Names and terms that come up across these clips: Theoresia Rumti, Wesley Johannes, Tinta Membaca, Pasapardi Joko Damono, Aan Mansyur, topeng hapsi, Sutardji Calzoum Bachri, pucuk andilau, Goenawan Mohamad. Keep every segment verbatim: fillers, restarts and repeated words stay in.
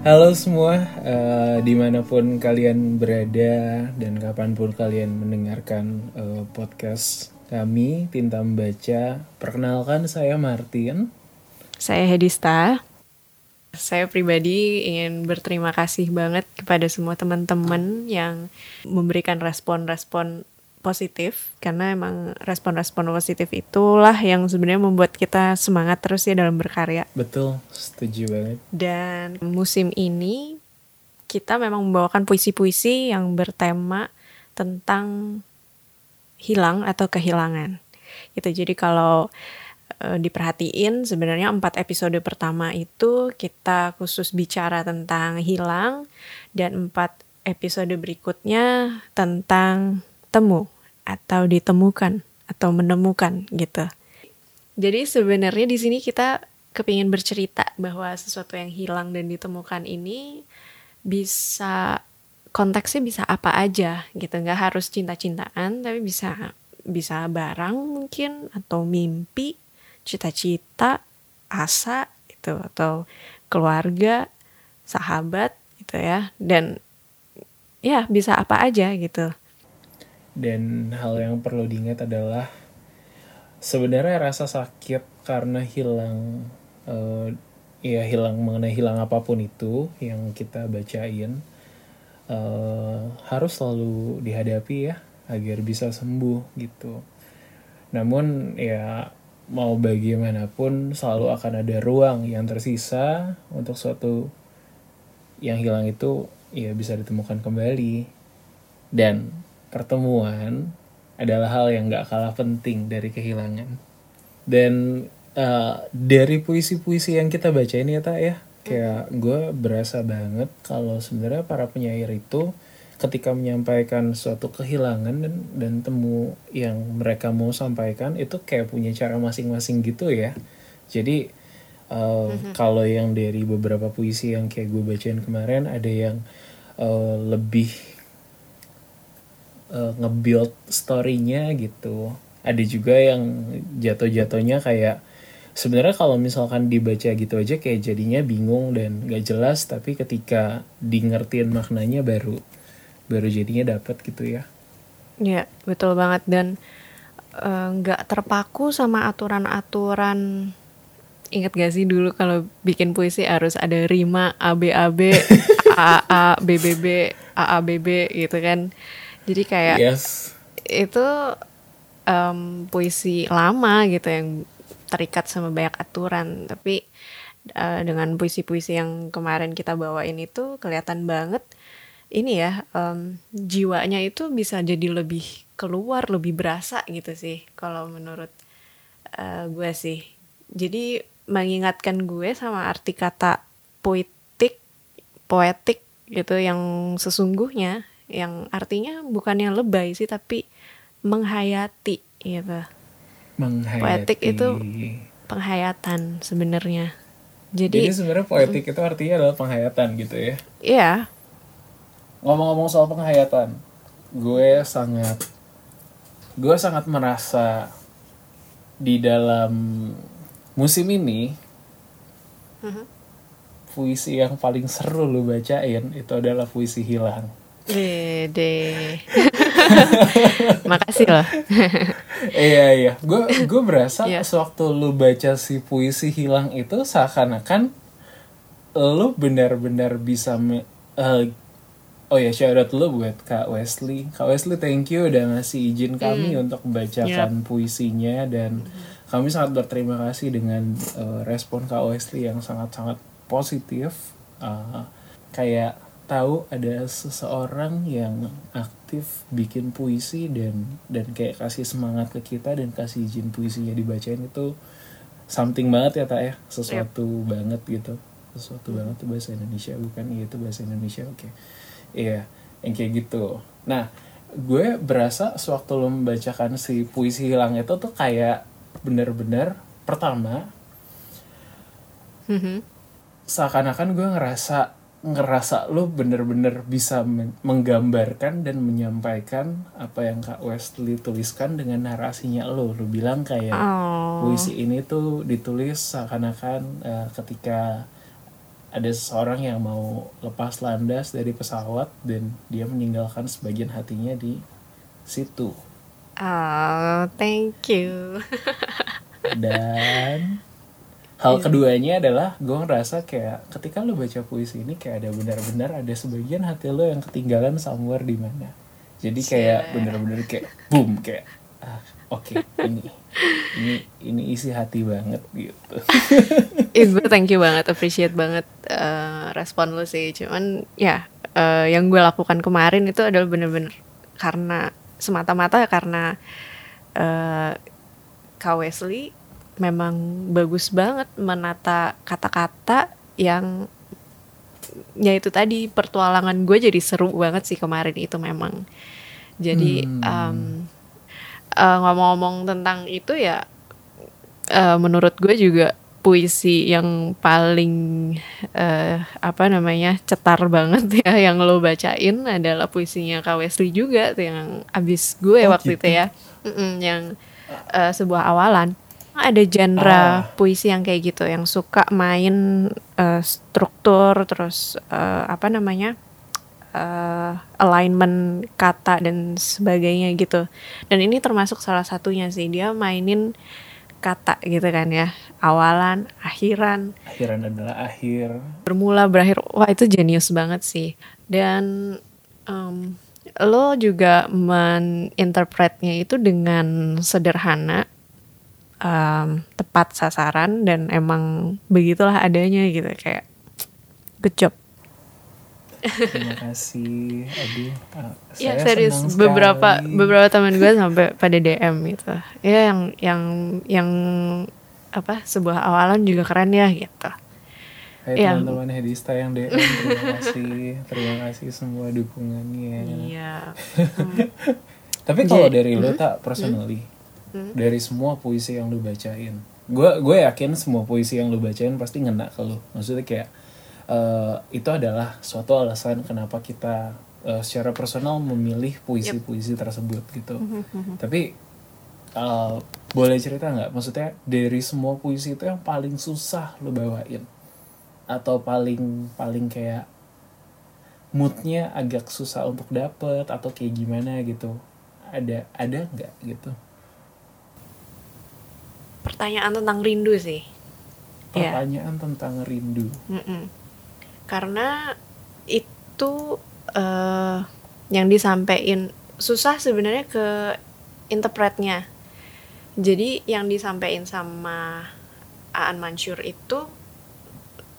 Halo semua, uh, dimanapun kalian berada dan kapanpun kalian mendengarkan uh, podcast kami, Tinta Membaca. Perkenalkan, saya Martin. Saya Hedista. Saya pribadi ingin berterima kasih banget kepada semua teman-teman yang memberikan respon-respon positif, karena emang respon-respon positif itulah yang sebenarnya membuat kita semangat terus ya dalam berkarya. Betul, setuju banget. Dan musim ini kita memang membawakan puisi-puisi yang bertema tentang hilang atau kehilangan. Gitu. Jadi kalau e, diperhatiin sebenarnya empat episode pertama itu kita khusus bicara tentang hilang, dan empat episode berikutnya tentang temu atau ditemukan atau menemukan gitu. Jadi sebenarnya di sini kita kepingin bercerita bahwa sesuatu yang hilang dan ditemukan ini bisa konteksnya bisa apa aja gitu, nggak harus cinta-cintaan, tapi bisa bisa barang mungkin, atau mimpi, cita-cita, asa itu, atau keluarga, sahabat gitu ya, dan ya bisa apa aja gitu. Dan hal yang perlu diingat adalah sebenarnya rasa sakit karena hilang, uh, ya hilang mengenai hilang apapun itu yang kita bacain uh, harus selalu dihadapi ya agar bisa sembuh gitu. Namun ya mau bagaimanapun selalu akan ada ruang yang tersisa untuk suatu yang hilang itu ya bisa ditemukan kembali. Dan pertemuan adalah hal yang gak kalah penting dari kehilangan. Dan uh, dari puisi-puisi yang kita baca ini ya, Ta, ya kayak gue berasa banget kalau sebenarnya para penyair itu ketika menyampaikan suatu kehilangan dan, dan temu yang mereka mau sampaikan itu kayak punya cara masing-masing gitu ya. Jadi uh, mm-hmm. kalau yang dari beberapa puisi yang kayak gue bacain kemarin, ada yang uh, lebih Uh, nge-build story-nya gitu. Ada juga yang jatuh-jatuhnya kayak sebenarnya kalau misalkan dibaca gitu aja kayak jadinya bingung dan gak jelas, tapi ketika dingertiin maknanya baru baru jadinya dapat gitu ya. Iya, betul banget. Dan uh, gak terpaku sama aturan-aturan. Ingat gak sih dulu kalau bikin puisi harus ada rima, A B A B, A A A, B B B, A A B B gitu kan. Jadi kayak yes. itu um, puisi lama gitu yang terikat sama banyak aturan. Tapi uh, dengan puisi-puisi yang kemarin kita bawain itu kelihatan banget ini ya, um, jiwanya itu bisa jadi lebih keluar, lebih berasa gitu sih kalau menurut uh, gue sih. Jadi mengingatkan gue sama arti kata poetik, poetik gitu yang sesungguhnya, yang artinya bukannya lebay sih, tapi menghayati gitu. Menghayati. Poetik itu penghayatan sebenarnya. Jadi, Jadi sebenarnya poetik itu artinya adalah penghayatan gitu ya. Iya. Ngomong-ngomong soal penghayatan, gue sangat gue sangat merasa di dalam musim ini uh-huh. puisi yang paling seru lu bacain itu adalah puisi hilang. Dede, makasih loh. Iya iya, gue gue berasa yeah. sewaktu lu baca si puisi hilang itu seakan-akan lu benar-benar bisa me- uh, oh ya, shout out lu buat Kak Wesley. Kak Wesley, thank you udah ngasih izin kami mm. untuk bacakan yeah. puisinya, dan mm. kami sangat berterima kasih dengan uh, respon Kak Wesley yang sangat-sangat positif. Uh, kayak tahu ada seseorang yang aktif bikin puisi dan dan kayak kasih semangat ke kita dan kasih izin puisinya dibacain, itu something banget ya, tak ya, sesuatu yep. banget gitu, sesuatu banget tuh bahasa Indonesia bukan? Iya, itu bahasa Indonesia, oke okay. Iya, yang kayak gitu. Nah, gue berasa sewaktu lo membacakan si puisi hilang itu tuh kayak bener-bener pertama mm-hmm. seakan-akan gue ngerasa ngerasa lo bener-bener bisa men- menggambarkan dan menyampaikan apa yang Kak Wesley tuliskan dengan narasinya lo. Lo bilang kayak oh. puisi ini tuh ditulis seakan-akan uh, ketika ada seseorang yang mau lepas landas dari pesawat dan dia meninggalkan sebagian hatinya di situ. Oh, thank you. Dan hal keduanya adalah gue ngerasa kayak ketika lo baca puisi ini kayak ada benar-benar ada sebagian hati lo yang ketinggalan somewhere di mana. Jadi kayak yeah. benar-benar kayak boom kayak ah, oke okay, ini ini ini isi hati banget gitu. Gue thank you banget, appreciate banget uh, respon lo sih. Cuman ya uh, yang gue lakukan kemarin itu adalah benar-benar karena semata-mata karena uh, Kak Wesley memang bagus banget menata kata-kata yang ya itu tadi, pertualangan gue jadi seru banget sih kemarin itu memang. Jadi hmm. um, uh, ngomong-ngomong tentang itu ya uh, menurut gue juga puisi yang paling uh, apa namanya cetar banget ya yang lo bacain adalah puisinya Kak Wesley juga yang abis gue oh, waktu gitu. itu ya Mm-mm, yang uh, sebuah awalan. Ada genre ah. puisi yang kayak gitu yang suka main uh, struktur terus uh, apa namanya uh, alignment kata dan sebagainya gitu, dan ini termasuk salah satunya sih, dia mainin kata gitu kan ya, awalan, akhiran, akhiran adalah akhir, bermula, berakhir. Wah itu jenius banget sih. Dan um, lo juga meninterpretnya itu dengan sederhana, um, tepat sasaran, dan emang begitulah adanya gitu, kayak good job. Terima kasih. Aduh, saya ya, serius beberapa sekali. beberapa teman gue sampai pada D M gitu. Ya yang yang yang apa sebuah awalan juga keren ya gitu. Hai ya. Teman-teman Hedista yang D M, terima kasih, terima kasih semua dukungannya. Iya. Hmm. Tapi kalau dari lo tak personally, hmm? Hmm? dari semua puisi yang lo bacain, gue gue yakin semua puisi yang lo bacain pasti ngena ke lo. Maksudnya kayak Uh, itu adalah suatu alasan kenapa kita uh, secara personal memilih puisi-puisi tersebut gitu. Mm-hmm. Tapi uh, boleh cerita nggak? Maksudnya dari semua puisi itu yang paling susah lo bawain atau paling paling kayak moodnya agak susah untuk dapet atau kayak gimana gitu? Ada ada nggak gitu? Pertanyaan tentang rindu sih. Pertanyaan yeah. tentang rindu. Mm-mm. Karena itu uh, yang disampaikan susah sebenarnya ke interpretnya. Jadi yang disampaikan sama Aan Mansyur itu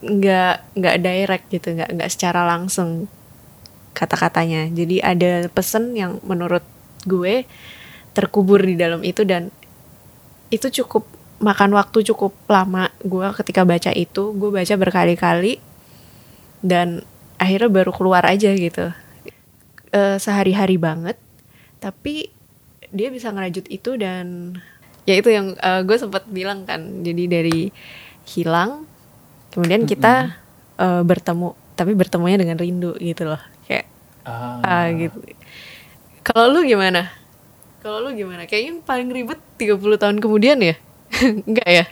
nggak nggak direct gitu, nggak nggak secara langsung kata-katanya. Jadi ada pesan yang menurut gue terkubur di dalam itu, dan itu cukup makan waktu cukup lama. Gue ketika baca itu gue baca berkali-kali. Dan akhirnya baru keluar aja gitu, e, sehari-hari banget. Tapi dia bisa ngerajut itu, dan ya itu yang e, gue sempat bilang kan. Jadi dari hilang kemudian kita e, bertemu, tapi bertemunya dengan rindu gitu loh. Kayak ah. ah gitu. Kalau lu gimana? Kalau lu gimana? Kayaknya yang paling ribet tiga puluh tahun kemudian ya? Enggak ya?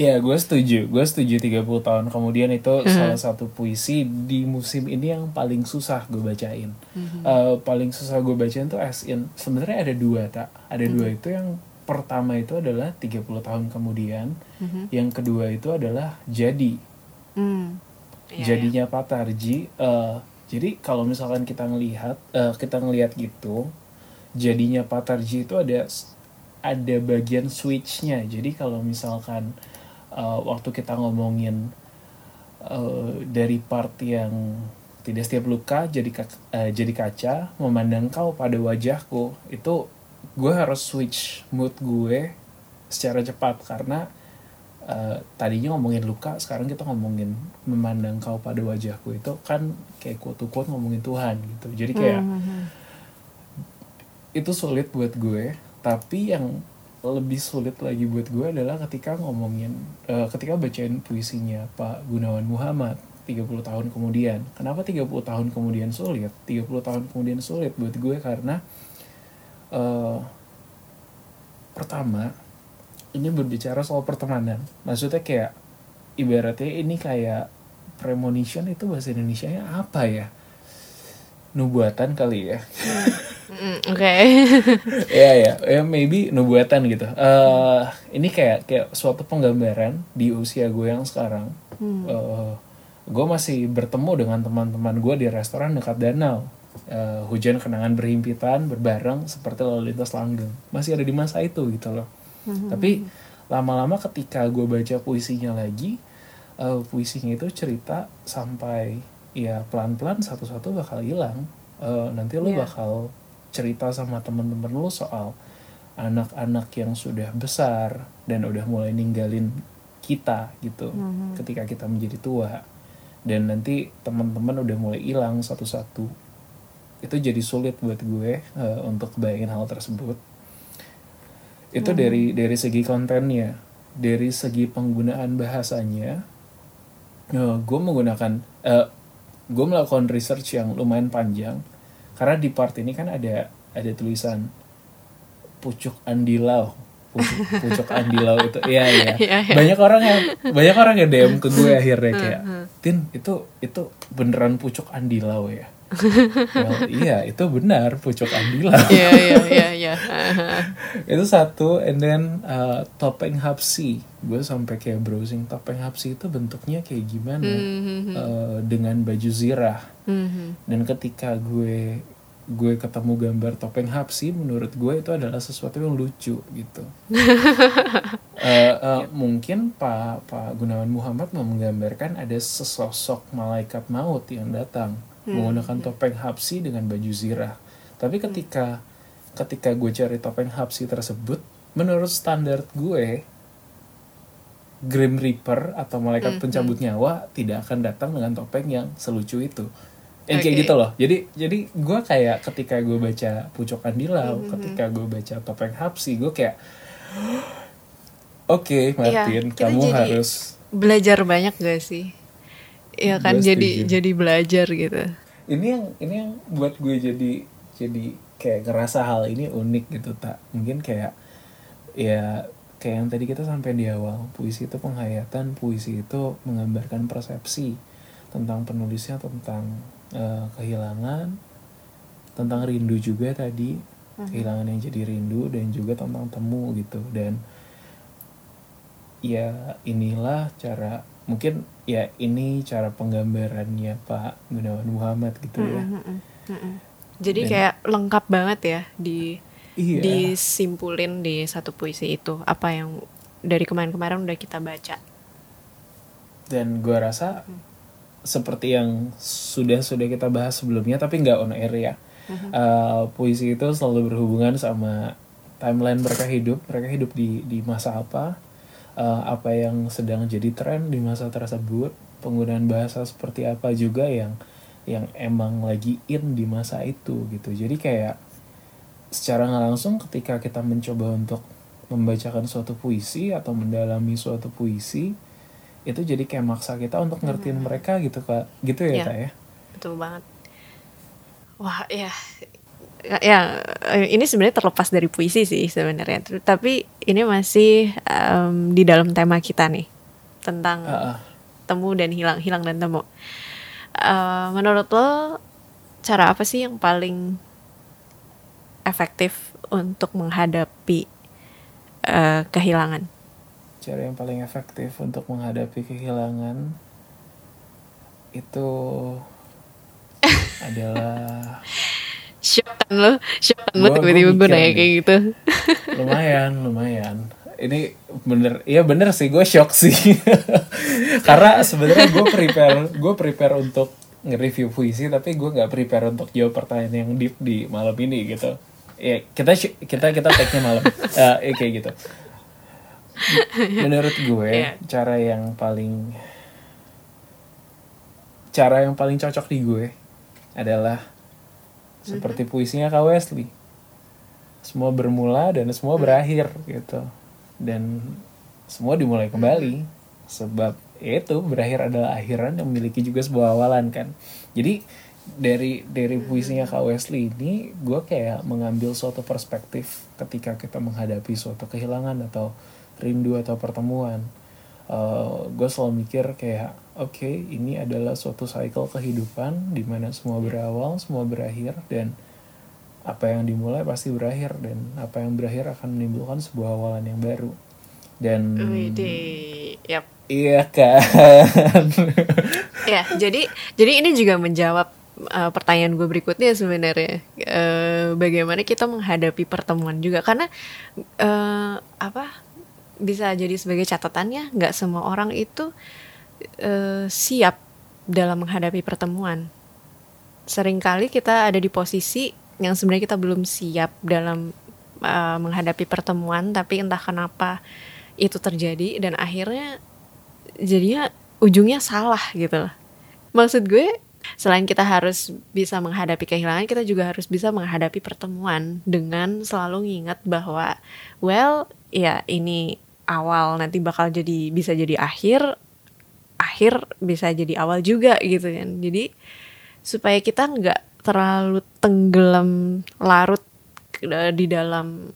Iya, gue setuju. Gue setuju tiga puluh tahun kemudian itu uh-huh. salah satu puisi di musim ini yang paling susah gue bacain. Uh-huh. Uh, paling susah gue bacain tuh as in. Sebenarnya ada dua, tak? Ada uh-huh. dua itu. Yang pertama itu adalah tiga puluh tahun kemudian. Uh-huh. Yang kedua itu adalah jadi. Uh-huh. Yeah, Jadinya yeah. Pak Tarji. Uh, jadi kalau misalkan kita ngelihat, uh, kita ngelihat gitu, jadinya Pak Tarji itu ada... ada bagian switch-nya. Jadi kalau misalkan uh, waktu kita ngomongin uh, dari part yang tidak setiap luka jadi uh, jadi kaca, memandang kau pada wajahku, itu gue harus switch mood gue secara cepat karena uh, tadinya ngomongin luka, sekarang kita ngomongin memandang kau pada wajahku, itu kan kayak quote-quote ngomongin Tuhan gitu. Jadi kayak mm-hmm. itu sulit buat gue. Tapi yang lebih sulit lagi buat gue adalah ketika ngomongin, uh, ketika bacain puisinya Pak Goenawan Mohamad tiga puluh tahun kemudian. Kenapa tiga puluh tahun kemudian sulit? tiga puluh tahun kemudian sulit buat gue karena uh, pertama, ini berbicara soal pertemanan. Maksudnya kayak, ibaratnya ini kayak premonition itu bahasa Indonesianya apa ya? Nubuatan kali ya. Oke. Okay. Ya ya, ya maybe nubuatan gitu. Uh, ini kayak kayak suatu penggambaran di usia gue yang sekarang. Hmm. Uh, gue masih bertemu dengan teman-teman gue di restoran dekat danau. Uh, hujan kenangan berhimpitan berbareng seperti lalu lintas langgeng. Masih ada di masa itu gitu loh. Hmm. Tapi lama-lama ketika gue baca puisinya lagi, uh, puisinya itu cerita sampai ya pelan-pelan satu-satu bakal hilang. Uh, nanti lu yeah. bakal cerita sama temen-temen lu soal anak-anak yang sudah besar dan udah mulai ninggalin kita gitu, mm-hmm. ketika kita menjadi tua. Dan nanti temen-temen udah mulai hilang satu-satu. Itu jadi sulit buat gue uh, untuk bayangin hal tersebut. Itu hmm. dari dari segi kontennya, dari segi penggunaan bahasanya, uh, gue menggunakan, uh, gue melakukan research yang lumayan panjang, karena di part ini kan ada ada tulisan pucuk andilau, pucuk, pucuk andilau itu, ya ya, banyak orang yang banyak orang yang D M ke gue akhirnya kayak, Tin itu itu beneran pucuk andilau ya? Well, iya itu benar pucuk andilau. Iya iya iya iya. Itu satu, and then uh, topeng hapsi. Gue sampai kayak browsing topeng hapsi itu bentuknya kayak gimana, mm-hmm. uh, dengan baju zirah. Mm-hmm. Dan ketika gue gue ketemu gambar topeng hapsi, menurut gue itu adalah sesuatu yang lucu gitu. uh, uh, mungkin Pak Pak Goenawan Mohamad mau menggambarkan ada sesosok malaikat maut yang datang. Menggunakan topeng hapsi dengan baju zirah. Tapi ketika ketika gue cari topeng hapsi tersebut, menurut standar gue, Grim Reaper atau malaikat pencabut nyawa tidak akan datang dengan topeng yang selucu itu. Eh, okay. Kayak gitu loh. Jadi jadi gue kayak ketika gue baca pucuk andilau, mm-hmm. ketika gue baca topeng hapsi, gue kayak, oke okay, Martin, ya, kamu harus belajar banyak gak sih? Ya kan, jadi jadi belajar gitu. Ini yang ini yang buat gue jadi jadi kayak ngerasa hal ini unik gitu, tak mungkin kayak ya kayak yang tadi kita sampai di awal, puisi itu penghayatan, puisi itu menggambarkan persepsi tentang penulisnya, tentang uh, kehilangan, tentang rindu juga tadi, hmm. kehilangan yang jadi rindu, dan juga tentang temu gitu. Dan ya inilah cara, mungkin ya ini cara penggambarannya Pak Goenawan Mohamad gitu ya. Mm-mm, mm-mm. Jadi dan, kayak lengkap banget ya di iya. disimpulin di satu puisi itu apa yang dari kemarin-kemarin udah kita baca. Dan gue rasa mm. seperti yang sudah-sudah kita bahas sebelumnya tapi nggak on air ya. Mm-hmm. Uh, puisi itu selalu berhubungan sama timeline mereka hidup, mereka hidup di di masa apa. Uh, apa yang sedang jadi tren di masa tersebut, penggunaan bahasa seperti apa juga yang yang emang lagi in di masa itu gitu. Jadi kayak secara nggak langsung ketika kita mencoba untuk membacakan suatu puisi atau mendalami suatu puisi, itu jadi kayak maksa kita untuk ngertiin hmm. mereka gitu, Kak. Gitu ya, ya Kak ya? Betul banget. Wah, ya ya ini sebenarnya terlepas dari puisi sih sebenarnya, tapi ini masih um, di dalam tema kita nih tentang uh. temu dan hilang, hilang dan temu. Uh, menurut lo cara apa sih yang paling efektif untuk menghadapi uh, kehilangan? Cara yang paling efektif untuk menghadapi kehilangan itu adalah Syokkan lo, syokkan lo tiba-tiba gue nanya kayak gitu. Lumayan, lumayan. Ini bener, ya bener sih, gue shock sih. Karena sebenarnya gue prepare, gue prepare untuk nge-review puisi, tapi gue nggak prepare untuk jawab pertanyaan yang deep di malam ini gitu. Ya kita kita kita take-nya malam, uh, ya, kayak gitu. Menurut gue yeah. cara yang paling cara yang paling cocok di gue adalah seperti puisinya Kak Wesley, semua bermula dan semua berakhir gitu, dan semua dimulai kembali, sebab itu berakhir adalah akhiran yang memiliki juga sebuah awalan kan. Jadi dari dari puisinya Kak Wesley ini gue kayak mengambil suatu perspektif ketika kita menghadapi suatu kehilangan atau rindu atau pertemuan. uh, gue selalu mikir kayak oke okay, ini adalah suatu cycle kehidupan di mana semua berawal, semua berakhir, dan apa yang dimulai pasti berakhir, dan apa yang berakhir akan menimbulkan sebuah awalan yang baru. Dan Widih, yep. Iya kan. Ya, jadi jadi ini juga menjawab uh, pertanyaan gue berikutnya sebenarnya, uh, bagaimana kita menghadapi pertemuan juga, karena uh, apa bisa jadi sebagai catatannya, nggak semua orang itu uh, siap dalam menghadapi pertemuan. Seringkali kita ada di posisi yang sebenarnya kita belum siap dalam uh, menghadapi pertemuan, tapi entah kenapa itu terjadi dan akhirnya jadinya ujungnya salah gitu loh. Maksud gue, selain kita harus bisa menghadapi kehilangan, kita juga harus bisa menghadapi pertemuan dengan selalu ngingat bahwa well, ya ini awal, nanti bakal jadi bisa jadi akhir, akhir bisa jadi awal juga gitu kan. Jadi supaya kita nggak terlalu tenggelam larut di dalam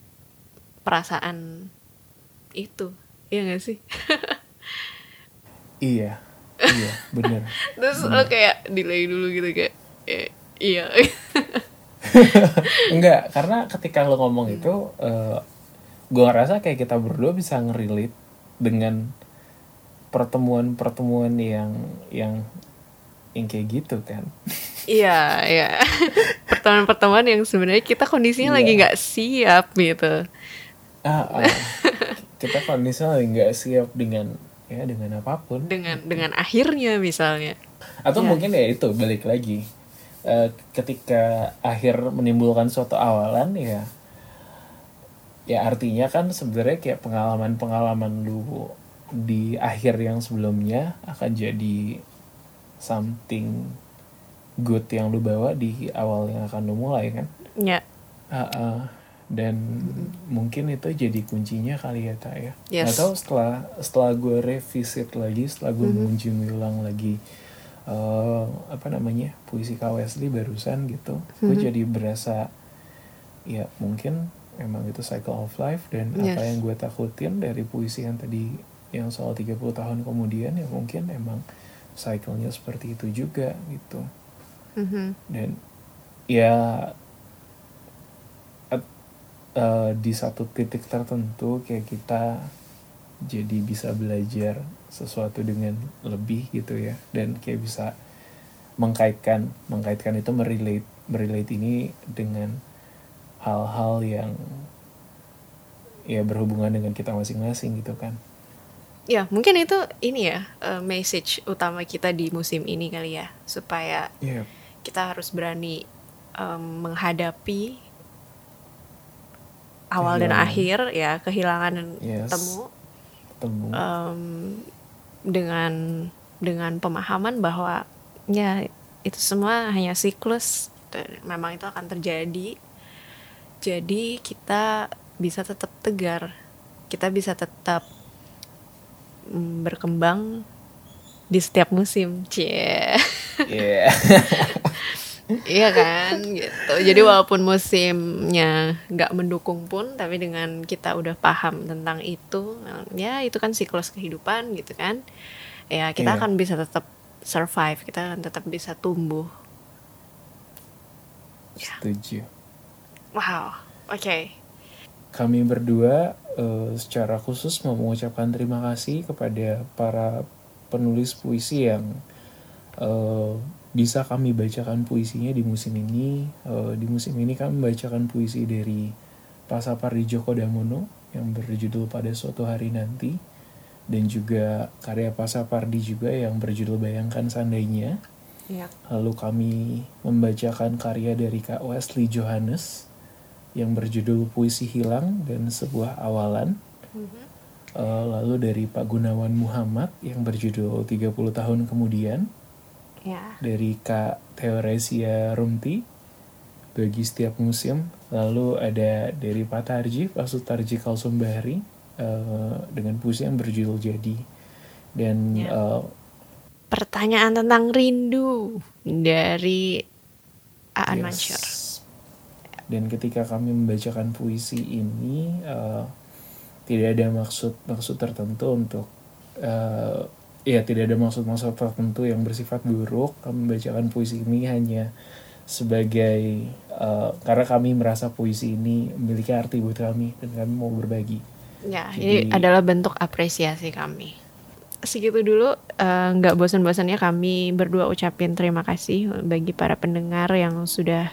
perasaan itu, iya nggak sih? iya, iya, benar. Terus bener. Lo kayak delay dulu gitu kayak, eh, iya. Enggak, karena ketika lo ngomong hmm. itu, uh, gue ngerasa kayak kita berdua bisa ngerelate dengan pertemuan-pertemuan yang yang yang kayak gitu kan. Iya, iya. Pertemuan-pertemuan yang sebenarnya kita kondisinya yeah. lagi nggak siap gitu. Ah, ah. Kita kondisinya lagi nggak siap dengan ya dengan apapun. Dengan dengan akhirnya misalnya. Atau ya. Mungkin ya itu balik lagi uh, ketika akhir menimbulkan suatu awalan ya. Ya artinya kan sebenarnya kayak pengalaman-pengalaman lu di akhir yang sebelumnya akan jadi something good yang lu bawa di awal yang akan lu mulai kan? Iya. Uh-uh. Dan mm-hmm. mungkin itu jadi kuncinya kali ya, tak ya? Yes. Atau setelah setelah gue revisit lagi, setelah gue mm-hmm. mengunjungi ulang lagi uh, apa namanya puisi Kak Wesley barusan gitu, mm-hmm. gue jadi berasa ya mungkin emang itu cycle of life, dan yes. apa yang gue takutin dari puisi yang tadi yang soal tiga puluh tahun kemudian ya mungkin emang cycle-nya seperti itu juga gitu. Mm-hmm. Dan ya at, uh, di satu titik tertentu kayak kita jadi bisa belajar sesuatu dengan lebih gitu ya, dan kayak bisa mengkaitkan mengkaitkan itu merelate merelate ini dengan hal-hal yang ya berhubungan dengan kita masing-masing gitu kan. Ya, mungkin itu ini ya uh, message utama kita di musim ini kali ya, supaya yeah. kita harus berani um, menghadapi awal dan akhir ya, kehilangan dan yes. temu, temu. Um, dengan dengan pemahaman bahwa ya itu semua hanya siklus, memang itu akan terjadi. Jadi kita bisa tetap tegar, kita bisa tetap berkembang di setiap musim, cie. Yeah. Iya kan, gitu. Jadi walaupun musimnya nggak mendukung pun, tapi dengan kita udah paham tentang itu, ya itu kan siklus kehidupan, gitu kan. Ya kita yeah. akan bisa tetap survive, kita akan tetap bisa tumbuh. Setuju. Wow, oke. Okay. Kami berdua uh, secara khusus mau mengucapkan terima kasih kepada para penulis puisi yang uh, bisa kami bacakan puisinya di musim ini. Uh, di musim ini kami membacakan puisi dari Pasapardi Joko Damono yang berjudul Pada Suatu Hari Nanti, dan juga karya Pasapardi juga yang berjudul Bayangkan Seandainya. Ya. Lalu kami membacakan karya dari Kak Wesley Johannes yang berjudul Puisi Hilang dan Sebuah Awalan. Mm-hmm. Uh, lalu dari Pak Goenawan Mohamad yang berjudul tiga puluh tahun Kemudian. Yeah. Dari Kak Theoresia Rumti, Bagi Setiap Musim. Lalu ada dari Pak Tarji, Pak Sutardji Calzoum Bachri uh, dengan puisi yang berjudul Jadi. Dan yeah. uh, Pertanyaan Tentang Rindu dari Aan Mansyur. Yes. Dan ketika kami membacakan puisi ini uh, tidak ada maksud maksud tertentu untuk uh, ya tidak ada maksud-maksud tertentu yang bersifat buruk. Kami membacakan puisi ini hanya sebagai uh, karena kami merasa puisi ini memiliki arti buat kami dan kami mau berbagi. Ya, jadi, ini adalah bentuk apresiasi kami. Segitu dulu, uh, gak bosan-bosannya kami berdua ucapin terima kasih bagi para pendengar yang sudah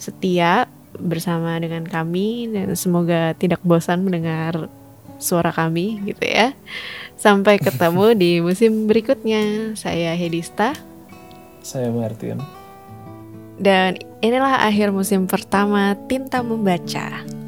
setia bersama dengan kami. Dan semoga tidak bosan mendengar suara kami gitu ya. Sampai ketemu di musim berikutnya. Saya Hedista. Saya Martin. Dan inilah akhir musim pertama Tinta Membaca.